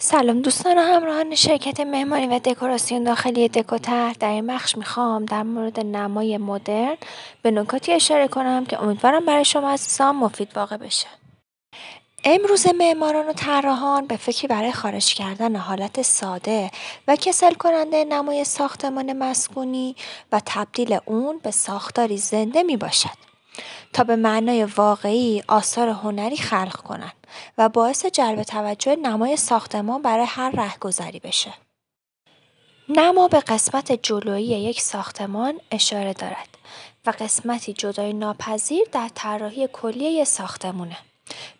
سلام دوستان و همراهان شرکت مهمانی و دکوراسیون داخلی دکوطرح. در این بخش میخوام در مورد نمای مدرن به نکاتی اشاره کنم که امیدوارم برای شما عزیزان مفید واقع بشه. امروز معماران و طراحان به فکری برای خارج کردن حالت ساده و کسل کننده نمای ساختمان مسکونی و تبدیل اون به ساختاری زنده میباشد تا به معنای واقعی آثار هنری خلق کنند و باعث جلب توجه نمای ساختمان برای هر رهگذری بشه. نما به قسمت جلویی یک ساختمان اشاره دارد و قسمتی جدای ناپذیر در طراحی کلی یک ساختمانه.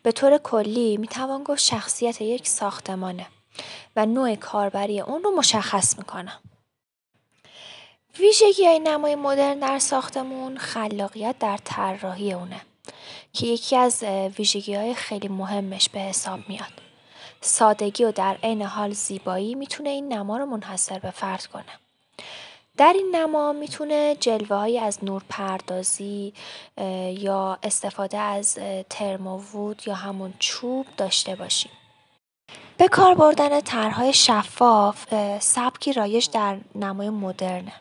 به طور کلی میتوان گفت شخصیت یک ساختمانه و نوع کاربری اون رو مشخص میکنه. ویژگی‌های نمای مدرن در ساختمون خلاقیت در طراحی اونه که یکی از ویژگی‌های خیلی مهمش به حساب میاد. سادگی و در عین حال زیبایی میتونه این نما رو منحصر به فرد کنه. در این نما میتونه جلوه‌هایی از نورپردازی یا استفاده از ترموود یا همون چوب داشته باشیم. به کار بردن طرح‌های شفاف سبکی رایج در نمای مدرنه.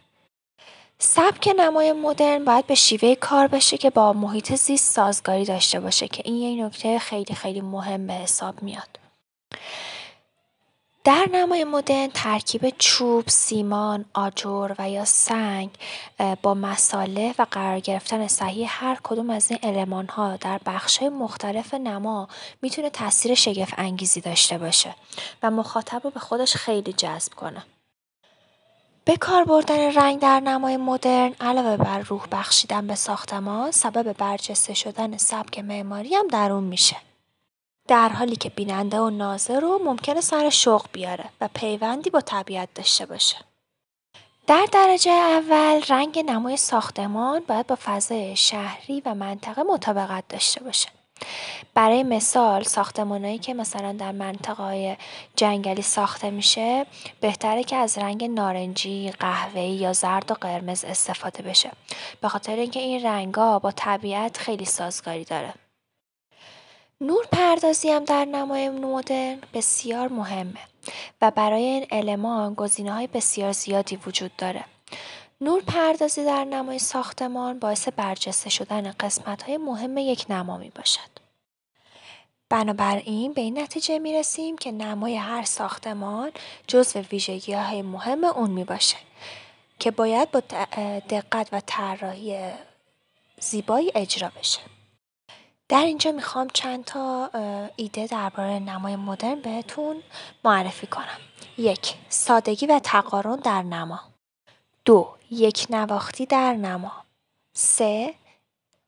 سبک نمای مدرن باید به شیوه کار بشه که با محیط زیست سازگاری داشته باشه که این یک نکته خیلی مهم به حساب میاد. در نمای مدرن ترکیب چوب، سیمان، آجر و یا سنگ با مصالح و قرار گرفتن صحیح هر کدوم از این المان‌ها در بخش‌های مختلف نما میتونه تاثیر شگفت انگیزی داشته باشه و مخاطب رو به خودش خیلی جذب کنه. به کار بردن رنگ در نمای مدرن علاوه بر روح بخشیدن به ساختمان، سبب برجسته شدن سبک معماری هم در اون میشه. در حالی که بیننده و ناظر رو ممکنه سر شوق بیاره و پیوندی با طبیعت داشته باشه. در درجه اول رنگ نمای ساختمان باید با فضای شهری و منطقه مطابقت داشته باشه. برای مثال ساختمانهایی که مثلا در منطقه‌های جنگلی ساخته میشه بهتره که از رنگ نارنجی، قهوه‌ای یا زرد و قرمز استفاده بشه به خاطر اینکه این رنگ‌ها با طبیعت خیلی سازگاری داره. نور پردازی هم در نمای مدرن بسیار مهمه و برای این المان گزینه‌های بسیار زیادی وجود داره. نور پردازی در نمای ساختمان باعث برجسته شدن قسمت‌های مهم یک نما میباشد. بنابراین به این نتیجه میرسیم که نمای هر ساختمان جزو ویژگی‌های مهم اون میباشه که باید با دقت و طراحی زیبایی اجرا بشه. در اینجا میخوام چند تا ایده درباره نمای مدرن بهتون معرفی کنم. 1. سادگی و تقارن در نما. 2. یک نواختی در نما. 3.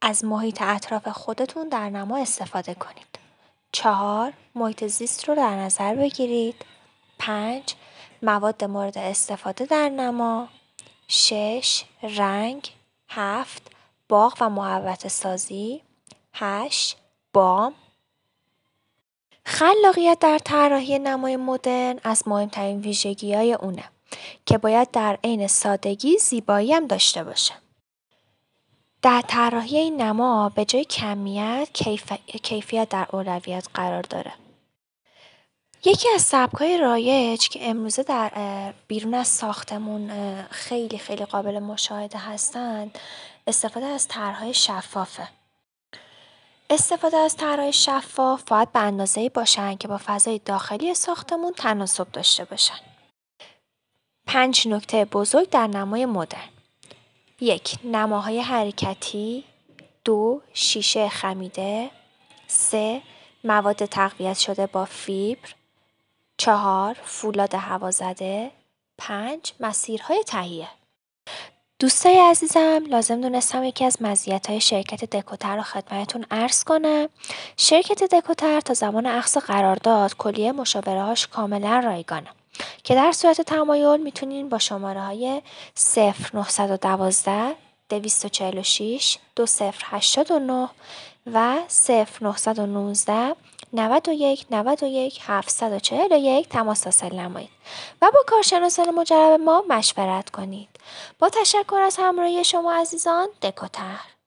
از محیط اطراف خودتون در نما استفاده کنید. 4. محیط زیست رو در نظر بگیرید. 5. مواد مورد استفاده در نما. 6. رنگ. 7. باغ و محوطه سازی. 8. بام. خلاقیت در طراحی نمای مدرن از مهمترین ویژگی‌های اونه که باید در عین سادگی زیبایی هم داشته باشه. در طراحی این نما به جای کمیت کیفیت در اولویت قرار داره. یکی از سبک‌های رایج که امروزه در بیرون از ساختمون خیلی قابل مشاهده هستند استفاده از طرح‌های شفافه. استفاده از طرح‌های شفاف باید به اندازه‌ای باشن که با فضای داخلی ساختمون تناسب داشته باشن. 5 نکته بزرگ در نمای مدرن. 1. نماهای حرکتی. 2. شیشه خمیده. 3. مواد تقویت شده با فیبر. 4. فولاد هوازده. 5. مسیرهای تهیه. دوستای عزیزم، لازم دونستم یکی از مزیت‌های شرکت دکوطرح رو خدمتتون عرض کنم. شرکت دکوطرح تا زمان اخذ قرارداد کلیه مشاوره‌هاش کاملا رایگانه که در صورت تمایل میتونین با شماره‌های 0912 246 2089 و 0919 91 91 741 تماس حاصل نمایید و با کارشناسان مجرب ما مشورت کنید. با تشکر از همراهی شما عزیزان، دکوطرح.